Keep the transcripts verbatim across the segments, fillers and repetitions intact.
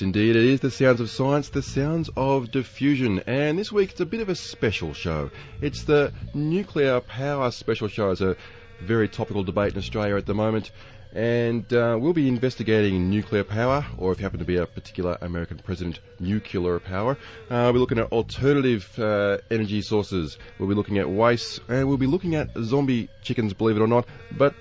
Yes, indeed, it is the sounds of science, the sounds of diffusion. And this week it's a bit of a special show. It's the nuclear power special show. It's a very topical debate in Australia at the moment. And uh, we'll be investigating nuclear power, or if you happen to be a particular American president, nuclear power. Uh, we're looking at alternative uh, energy sources. We'll be looking at waste, and we'll be looking at zombie chickens, believe it or not. But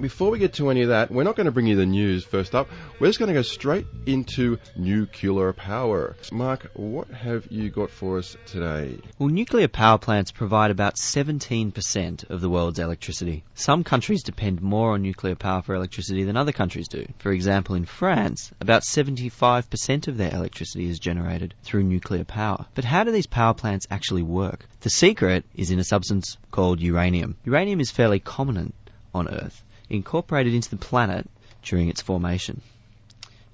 before we get to any of that, we're not going to bring you the news first up. We're just going to go straight into nuclear power. Mark, what have you got for us today? Well, nuclear power plants provide about seventeen percent of the world's electricity. Some countries depend more on nuclear power for electricity than other countries do. For example, in France, about seventy-five percent of their electricity is generated through nuclear power. But how do these power plants actually work? The secret is in a substance called uranium. Uranium is fairly common on Earth, incorporated into the planet during its formation.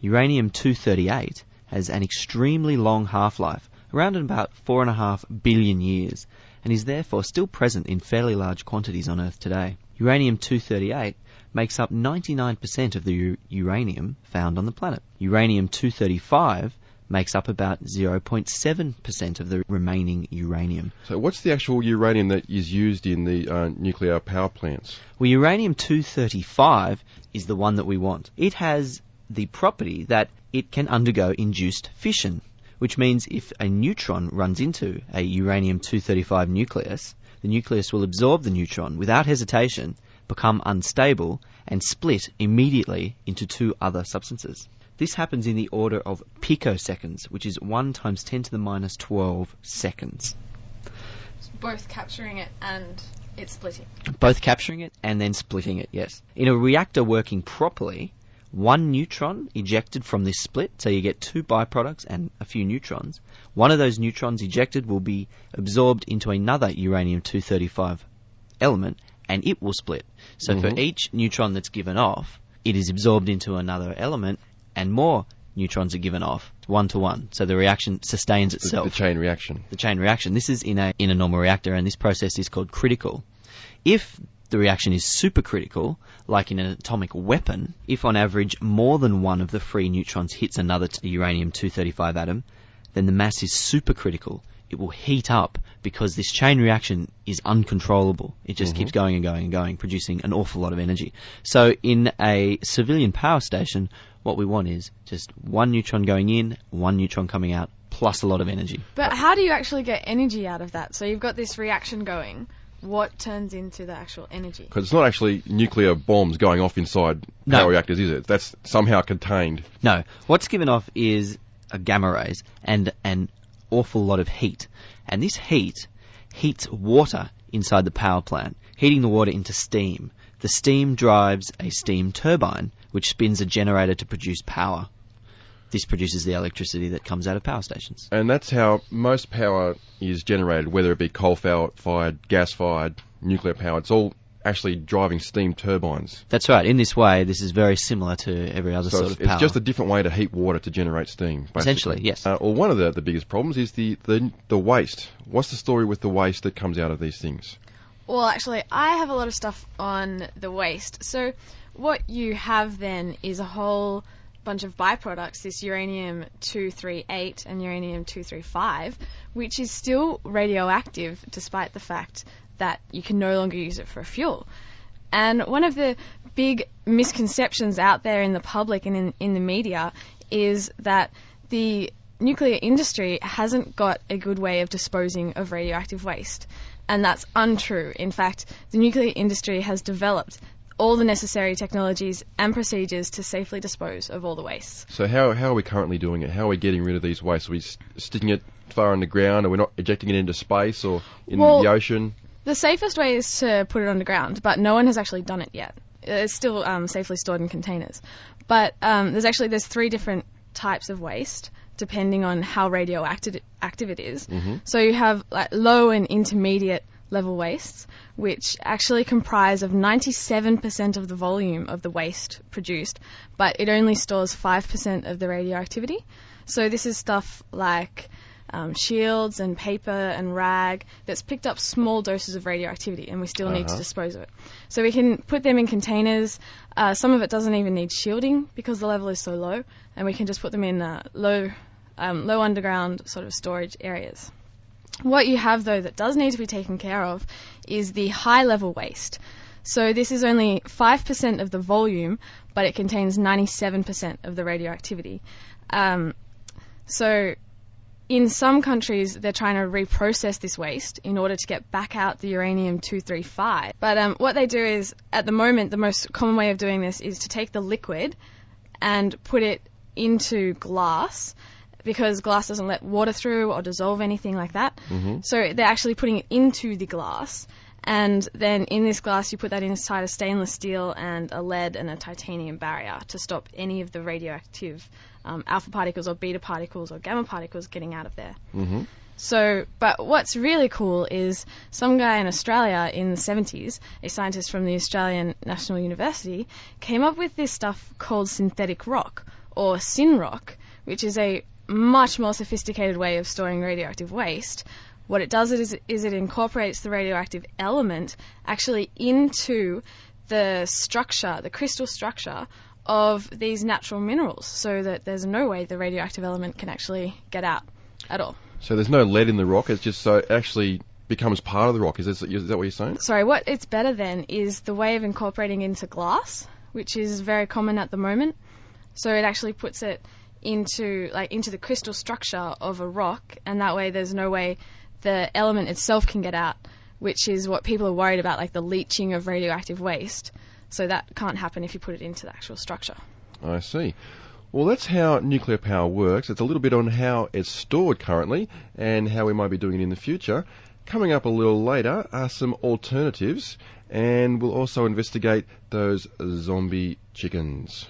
Uranium two thirty-eight has an extremely long half-life, around about four and a half billion years, and is therefore still present in fairly large quantities on Earth today. Uranium two thirty-eight makes up ninety-nine percent of the u- uranium found on the planet. Uranium two thirty-five makes up about zero point seven percent of the remaining uranium. So what's the actual uranium that is used in the uh, nuclear power plants? Well, uranium two thirty-five is the one that we want. It has the property that it can undergo induced fission, which means if a neutron runs into a uranium two thirty-five nucleus, the nucleus will absorb the neutron without hesitation, become unstable, and split immediately into two other substances. This happens in the order of picoseconds, which is one times ten to the minus twelve seconds. So both capturing it and it splitting. Both capturing it and then splitting it, yes. In a reactor working properly, one neutron ejected from this split, so you get two byproducts and a few neutrons. One of those neutrons ejected will be absorbed into another uranium two thirty-five element, and it will split. So mm-hmm. for each neutron that's given off, it is absorbed into another element, and more neutrons are given off, one to one. So the reaction sustains itself. The, the chain reaction. The chain reaction. This is in a in a normal reactor, and this process is called critical. If the reaction is supercritical, like in an atomic weapon, if on average more than one of the free neutrons hits another uranium two thirty-five atom, then the mass is supercritical. It will heat up because this chain reaction is uncontrollable. It just mm-hmm. keeps going and going and going, producing an awful lot of energy. So in a civilian power station, what we want is just one neutron going in, one neutron coming out, plus a lot of energy. But how do you actually get energy out of that? So you've got this reaction going. What turns into the actual energy? Because it's not actually nuclear bombs going off inside no. power reactors, is it? That's somehow contained. No. What's given off is a gamma rays and an awful lot of heat, and this heat heats water inside the power plant, heating the water into steam. The steam drives a steam turbine, which spins a generator to produce power. This produces the electricity that comes out of power stations. And that's how most power is generated, whether it be coal-fired, gas-fired, nuclear power. It's all actually driving steam turbines. That's right. In this way, this is very similar to every other so sort of power. It's just a different way to heat water to generate steam, basically. Essentially, yes. Uh, well, one of the, the biggest problems is the, the the waste. What's the story with the waste that comes out of these things? Well, actually, I have a lot of stuff on the waste. So what you have then is a whole bunch of byproducts, this uranium two thirty-eight and uranium two thirty-five, which is still radioactive despite the fact that you can no longer use it for fuel. And one of the big misconceptions out there in the public and in, in the media is that the nuclear industry hasn't got a good way of disposing of radioactive waste. And that's untrue. In fact, the nuclear industry has developed all the necessary technologies and procedures to safely dispose of all the waste. So how how are we currently doing it? How are we getting rid of these wastes? Are we st- sticking it far underground? Are we not ejecting it into space or in well, the ocean? The safest way is to put it underground, but no one has actually done it yet. It's still um, safely stored in containers. But um, there's actually there's three different types of waste, depending on how radioactive active it is. Mm-hmm. So you have like low and intermediate level wastes, which actually comprise of ninety-seven percent of the volume of the waste produced, but it only stores five percent of the radioactivity. So this is stuff like um, shields and paper and rag that's picked up small doses of radioactivity, and we still uh-huh. need to dispose of it. So we can put them in containers. Uh, some of it doesn't even need shielding because the level is so low, and we can just put them in uh, low, um, low underground sort of storage areas. What you have, though, that does need to be taken care of is the high-level waste. So this is only five percent of the volume, but it contains ninety-seven percent of the radioactivity. Um, so in some countries, they're trying to reprocess this waste in order to get back out the uranium two thirty-five. But um, what they do is, at the moment, the most common way of doing this is to take the liquid and put it into glass, because glass doesn't let water through or dissolve anything like that. Mm-hmm. So they're actually putting it into the glass. And then in this glass, you put that inside a stainless steel and a lead and a titanium barrier to stop any of the radioactive um, alpha particles or beta particles or gamma particles getting out of there. Mm-hmm. So, but what's really cool is some guy in Australia in the seventies, a scientist from the Australian National University, came up with this stuff called synthetic rock, or synrock, which is a much more sophisticated way of storing radioactive waste. What it does is, is it incorporates the radioactive element actually into the structure, the crystal structure of these natural minerals, so that there's no way the radioactive element can actually get out at all. So there's no lead in the rock, it's just so it actually becomes part of the rock. Is, this, is that what you're saying? Sorry, what it's better then is the way of incorporating into glass, which is very common at the moment. So it actually puts it into like into the crystal structure of a rock, and that way there's no way the element itself can get out, which is what people are worried about, like the leaching of radioactive waste. So that can't happen if you put it into the actual structure. I see. Well, that's how nuclear power works. It's a little bit on how it's stored currently and how we might be doing it in the future. Coming up a little later are some alternatives, and we'll also investigate those zombie chickens.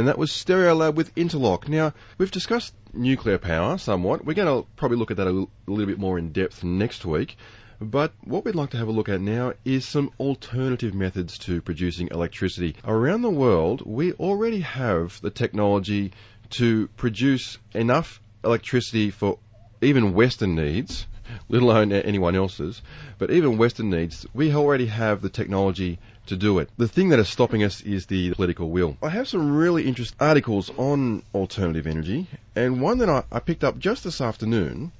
and that was Stereolab with Interlock. Now, we've discussed nuclear power somewhat. We're going to probably look at that a l- little bit more in depth next week. But what we'd like to have a look at now is some alternative methods to producing electricity. Around the world, we already have the technology to produce enough electricity for even Western needs, let alone anyone else's, but even Western needs, we already have the technology to do it. The thing that is stopping us is the political will. I have some really interesting articles on alternative energy, and one that I, I picked up just this afternoon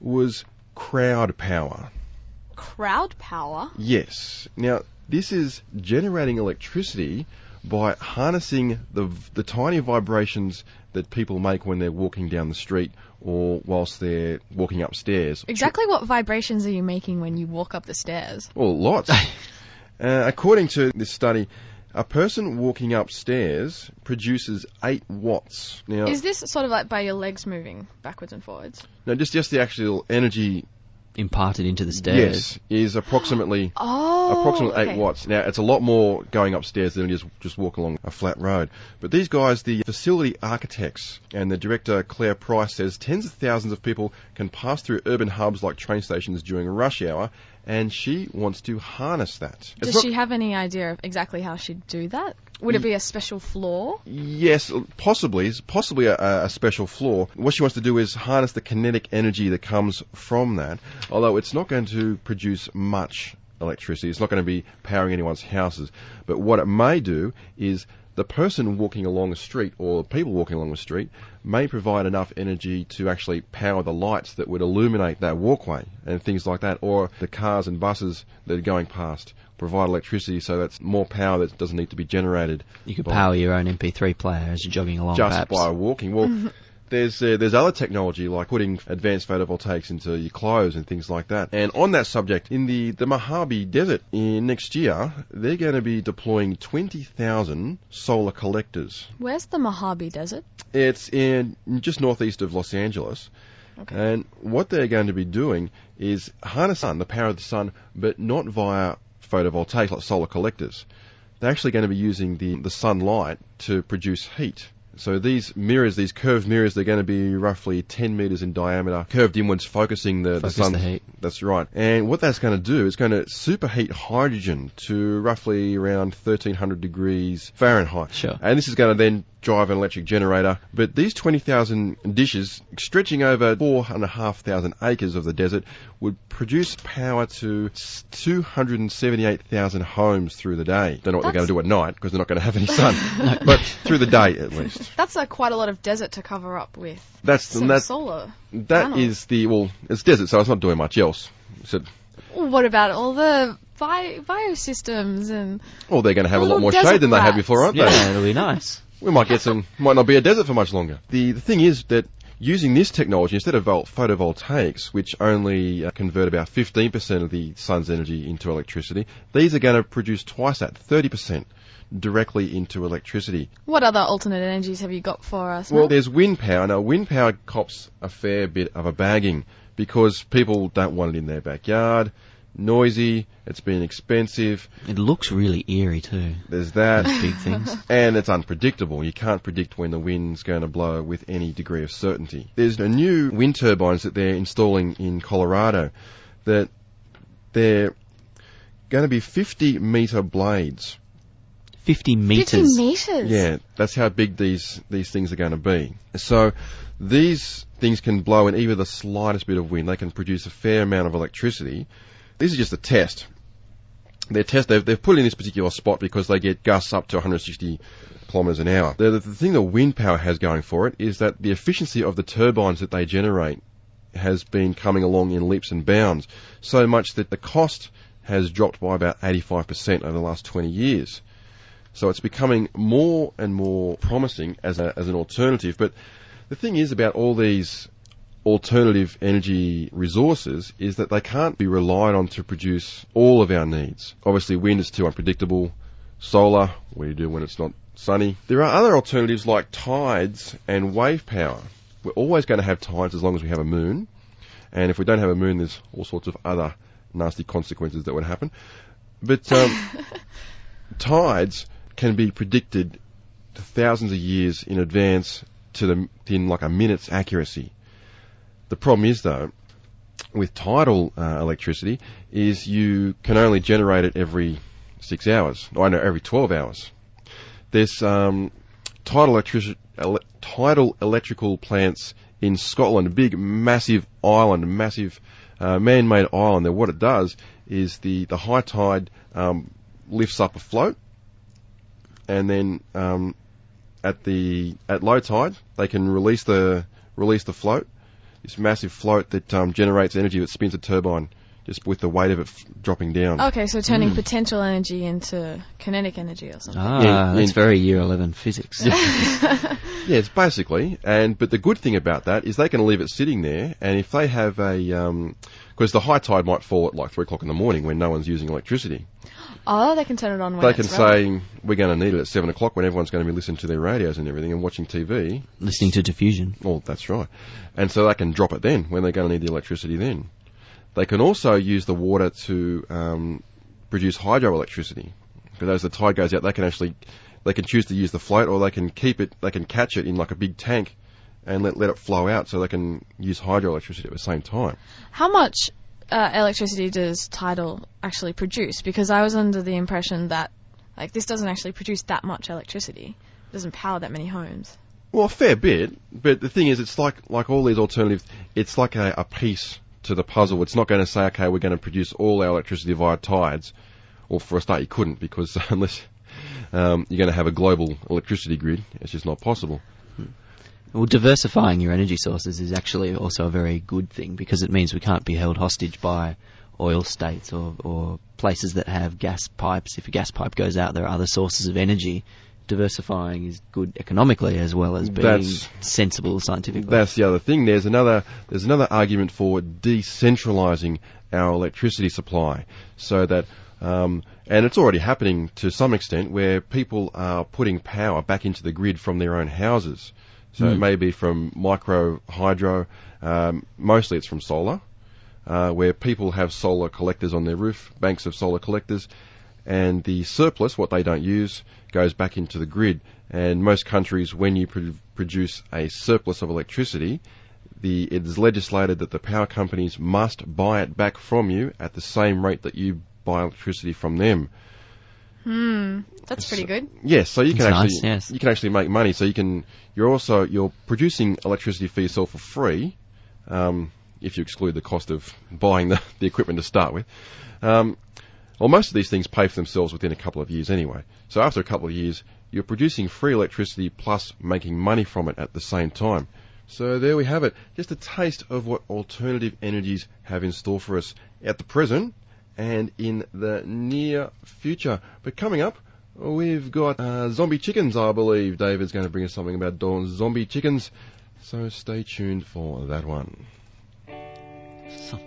was crowd power. Crowd power? Yes. Now, this is generating electricity by harnessing the the tiny vibrations that people make when they're walking down the street or whilst they're walking upstairs. Exactly what vibrations are you making when you walk up the stairs? Well, lots. uh, according to this study, a person walking upstairs produces eight watts. Now, is this sort of like by your legs moving backwards and forwards? No, just, just the actual energy imparted into the stairs. Yes, is approximately oh, approximately okay. eight watts. Now, it's a lot more going upstairs than it is just walk along a flat road. But these guys, the facility architects and the director, Claire Price, says tens of thousands of people can pass through urban hubs like train stations during rush hour, and she wants to harness that. Does not, she have any idea of exactly how she'd do that? Would it be a special floor? Yes, possibly. Possibly a, a special floor. What she wants to do is harness the kinetic energy that comes from that, although it's not going to produce much electricity. It's not going to be powering anyone's houses. But what it may do is the person walking along the street or people walking along the street may provide enough energy to actually power the lights that would illuminate that walkway and things like that, or the cars and buses that are going past provide electricity, so that's more power that doesn't need to be generated. You could power your own M P three player as you're jogging along, just perhaps. Just by walking. Well, there's uh, there's other technology like putting advanced photovoltaics into your clothes and things like that. And on that subject, in the, the Mojave Desert in next year, they're going to be deploying twenty thousand solar collectors. Where's the Mojave Desert? It's in just northeast of Los Angeles. Okay. And what they're going to be doing is harness the power of the sun, but not via photovoltaic, like solar collectors. They're actually going to be using the, the sunlight to produce heat. So these mirrors, these curved mirrors, they're going to be roughly ten metres in diameter, curved inwards, focusing the, Focus the sun. The heat. That's right. And what that's going to do is going to superheat hydrogen to roughly around thirteen hundred degrees Fahrenheit. Sure. And this is going to then drive an electric generator. But these twenty thousand dishes, stretching over four thousand five hundred acres of the desert, would produce power to two hundred seventy-eight thousand homes through the day. Don't know what That's... they're going to do at night, because they're not going to have any sun. No. But through the day, at least. That's uh, quite a lot of desert to cover up with That's some that, solar That panels. Is the... Well, it's desert, so it's not doing much else. So, what about all the bi- biosystems and... Well, they're going to have a lot more shade than rats. They had before, aren't yeah, they? Yeah, it'll be nice. We might get some, might not be a desert for much longer. The, the thing is that using this technology, instead of photovoltaics, which only uh, convert about fifteen percent of the sun's energy into electricity, these are going to produce twice that, thirty percent directly into electricity. What other alternate energies have you got for us? Well, Matt? There's wind power. Now, wind power cops a fair bit of a bagging because people don't want it in their backyard. Noisy, it's been expensive. It looks really eerie too. There's that. Those big things. And it's unpredictable. You can't predict when the wind's going to blow with any degree of certainty. There's a new wind turbines that they're installing in Colorado that they're going to be fifty metre blades. fifty metres? fifty metres? Yeah, that's how big these, these things are going to be. So these things can blow in either the slightest bit of wind. They can produce a fair amount of electricity. This is just a test. Their test, they've, they've put in this particular spot because they get gusts up to one hundred sixty kilometres an hour. The, the thing that wind power has going for it is that the efficiency of the turbines that they generate has been coming along in leaps and bounds, so much that the cost has dropped by about eighty-five percent over the last twenty years. So it's becoming more and more promising as, a, as an alternative. But the thing is about all these alternative energy resources is that they can't be relied on to produce all of our needs. Obviously, wind is too unpredictable. Solar, what do you do when it's not sunny? There are other alternatives like tides and wave power. We're always going to have tides as long as we have a moon. And if we don't have a moon, there's all sorts of other nasty consequences that would happen. But um, tides can be predicted thousands of years in advance to the, in like a minute's accuracy. The problem is, though, with tidal uh, electricity is you can only generate it every six hours. I know, every twelve hours. There's um, tidal, electric- ele- tidal electrical plants in Scotland, a big, massive island, a massive uh, man-made island. Now, what it does is the, the high tide um, lifts up a float, and then um, at the at low tide they can release the release the float. This massive float that um, generates energy that spins a turbine just with the weight of it f- dropping down. Okay, so turning mm. potential energy into kinetic energy or something. Ah, yeah, that's in, very year eleven physics. Yeah. Yeah, it's basically. And but the good thing about that is they can leave it sitting there, and if they have a... Um, because the high tide might fall at like three o'clock in the morning when no one's using electricity. Oh, they can turn it on when they it's They can relevant. Say, we're going to need it at seven o'clock when everyone's going to be listening to their radios and everything and watching T V. Listening to Diffusion. Oh, that's right. And so they can drop it then, when they're going to need the electricity then. They can also use the water to um, produce hydroelectricity. Because as the tide goes out, they can actually, they can choose to use the float, or they can keep it, they can catch it in like a big tank and let, let it flow out so they can use hydroelectricity at the same time. How much... Uh, electricity does tidal actually produce? Because I was under the impression that, like, this doesn't actually produce that much electricity. It doesn't power that many homes. Well, a fair bit, but the thing is, it's like like all these alternatives, it's like a, a piece to the puzzle. It's not going to say, okay, we're going to produce all our electricity via tides. Or for a start, you couldn't, because unless um, you're going to have a global electricity grid, it's just not possible. Well, diversifying your energy sources is actually also a very good thing, because it means we can't be held hostage by oil states or, or places that have gas pipes. If a gas pipe goes out, there are other sources of energy. Diversifying is good economically as well as being that's, sensible scientifically. That's the other thing. There's another there's another argument for decentralising our electricity supply, so that, um, and it's already happening to some extent, where people are putting power back into the grid from their own houses. So mm. maybe from micro hydro, um, mostly it's from solar, uh, where people have solar collectors on their roof, banks of solar collectors, and the surplus, what they don't use, goes back into the grid. And most countries, when you pr- produce a surplus of electricity, the, it is legislated that the power companies must buy it back from you at the same rate that you buy electricity from them. Hmm, that's pretty good. Yes, yeah, so you can that's actually nice, yes. you can actually make money. So you can you're also you're producing electricity for yourself for free, um, if you exclude the cost of buying the, the equipment to start with. Um, well, most of these things pay for themselves within a couple of years anyway. So after a couple of years, you're producing free electricity plus making money from it at the same time. So there we have it, just a taste of what alternative energies have in store for us at the present and in the near future. But coming up, we've got uh, zombie chickens, I believe. David's going to bring us something about zombie chickens, so stay tuned for that one. So-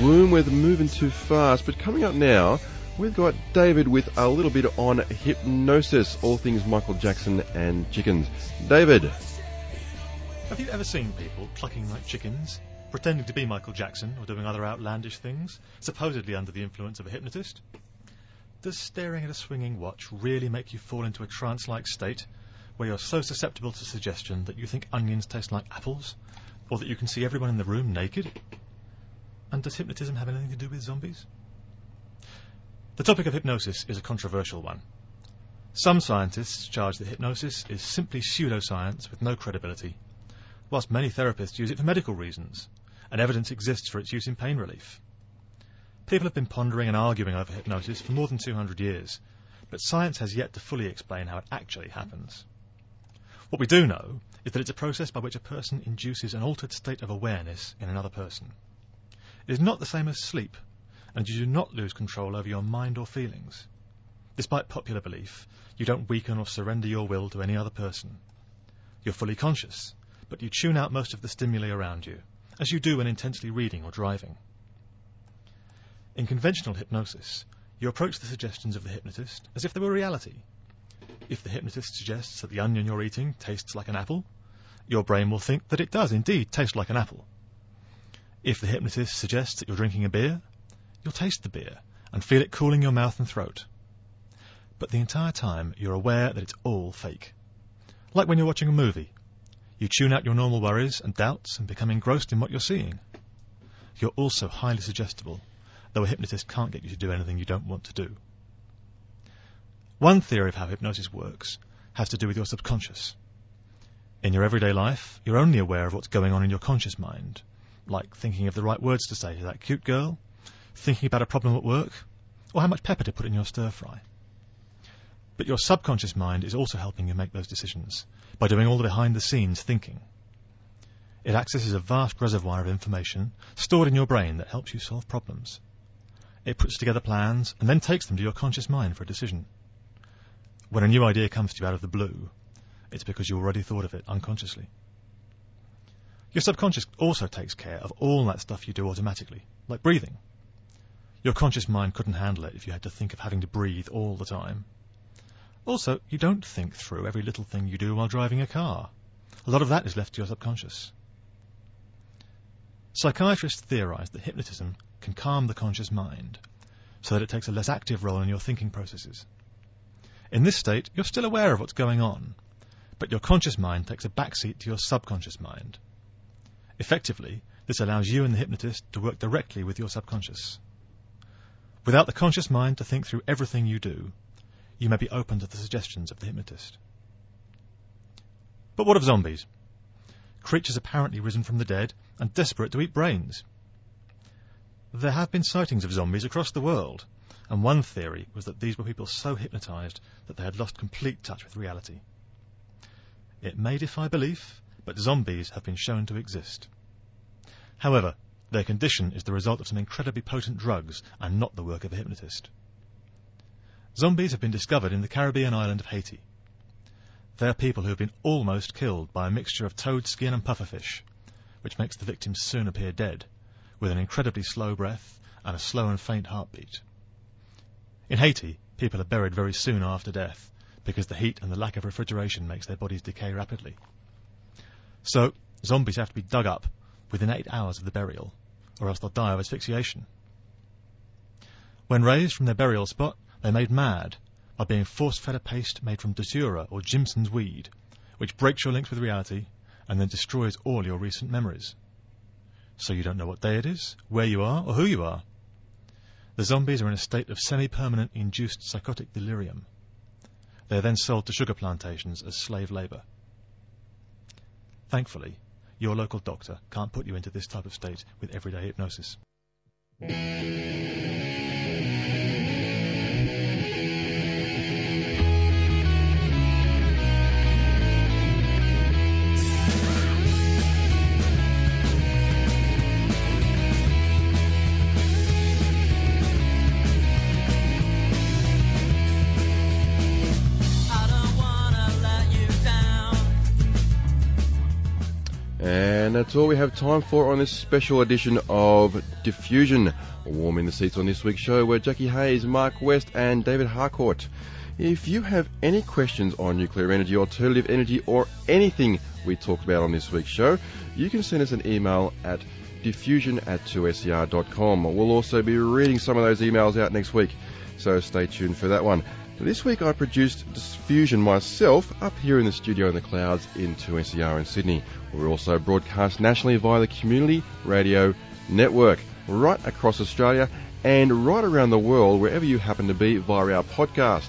Bloom with Moving Too Fast. But coming up now, we've got David with a little bit on hypnosis, all things Michael Jackson and chickens. David. Have you ever seen people clucking like chickens, pretending to be Michael Jackson or doing other outlandish things, supposedly under the influence of a hypnotist? Does staring at a swinging watch really make you fall into a trance-like state where you're so susceptible to suggestion that you think onions taste like apples, or that you can see everyone in the room naked? And does hypnotism have anything to do with zombies? The topic of hypnosis is a controversial one. Some scientists charge that hypnosis is simply pseudoscience with no credibility, whilst many therapists use it for medical reasons, and evidence exists for its use in pain relief. People have been pondering and arguing over hypnosis for more than two hundred years, but science has yet to fully explain how it actually happens. What we do know is that it's a process by which a person induces an altered state of awareness in another person. It is not the same as sleep, and you do not lose control over your mind or feelings. Despite popular belief, you don't weaken or surrender your will to any other person. You're fully conscious, but you tune out most of the stimuli around you, as you do when intensely reading or driving. In conventional hypnosis, you approach the suggestions of the hypnotist as if they were reality. If the hypnotist suggests that the onion you're eating tastes like an apple, your brain will think that it does indeed taste like an apple. If the hypnotist suggests that you're drinking a beer, you'll taste the beer and feel it cooling your mouth and throat. But the entire time, you're aware that it's all fake. Like when you're watching a movie. You tune out your normal worries and doubts and become engrossed in what you're seeing. You're also highly suggestible, though a hypnotist can't get you to do anything you don't want to do. One theory of how hypnosis works has to do with your subconscious. In your everyday life, you're only aware of what's going on in your conscious mind, like thinking of the right words to say to that cute girl, thinking about a problem at work, or how much pepper to put in your stir-fry. But your subconscious mind is also helping you make those decisions by doing all the behind-the-scenes thinking. It accesses a vast reservoir of information stored in your brain that helps you solve problems. It puts together plans and then takes them to your conscious mind for a decision. When a new idea comes to you out of the blue, it's because you already thought of it unconsciously. Your subconscious also takes care of all that stuff you do automatically, like breathing. Your conscious mind couldn't handle it if you had to think of having to breathe all the time. Also, you don't think through every little thing you do while driving a car. A lot of that is left to your subconscious. Psychiatrists theorize that hypnotism can calm the conscious mind so that it takes a less active role in your thinking processes. In this state, you're still aware of what's going on, but your conscious mind takes a backseat to your subconscious mind. Effectively, this allows you and the hypnotist to work directly with your subconscious. Without the conscious mind to think through everything you do, you may be open to the suggestions of the hypnotist. But what of zombies? Creatures apparently risen from the dead and desperate to eat brains. There have been sightings of zombies across the world, and one theory was that these were people so hypnotized that they had lost complete touch with reality. It may defy belief, but zombies have been shown to exist. However, their condition is the result of some incredibly potent drugs and not the work of a hypnotist. Zombies have been discovered in the Caribbean island of Haiti. They are people who have been almost killed by a mixture of toad skin and pufferfish, which makes the victims soon appear dead, with an incredibly slow breath and a slow and faint heartbeat. In Haiti, people are buried very soon after death, because the heat and the lack of refrigeration makes their bodies decay rapidly. So, zombies have to be dug up within eight hours of the burial, or else they'll die of asphyxiation. When raised from their burial spot, they're made mad by being force-fed a paste made from datura or Jimson's weed, which breaks your links with reality and then destroys all your recent memories. So you don't know what day it is, where you are, or who you are. The zombies are in a state of semi-permanent induced psychotic delirium. They are then sold to sugar plantations as slave labour. Thankfully, your local doctor can't put you into this type of state with everyday hypnosis. And that's all we have time for on this special edition of Diffusion. Warming the seats on this week's show were Jackie Hayes, Mark West and David Harcourt. If you have any questions on nuclear energy, alternative energy or anything we talked about on this week's show, you can send us an email at diffusion at two S E R dot com. We'll also be reading some of those emails out next week, so stay tuned for that one. This week I produced Diffusion myself up here in the studio in the clouds in two S E R in Sydney. We're also broadcast nationally via the Community Radio Network right across Australia and right around the world wherever you happen to be via our podcast.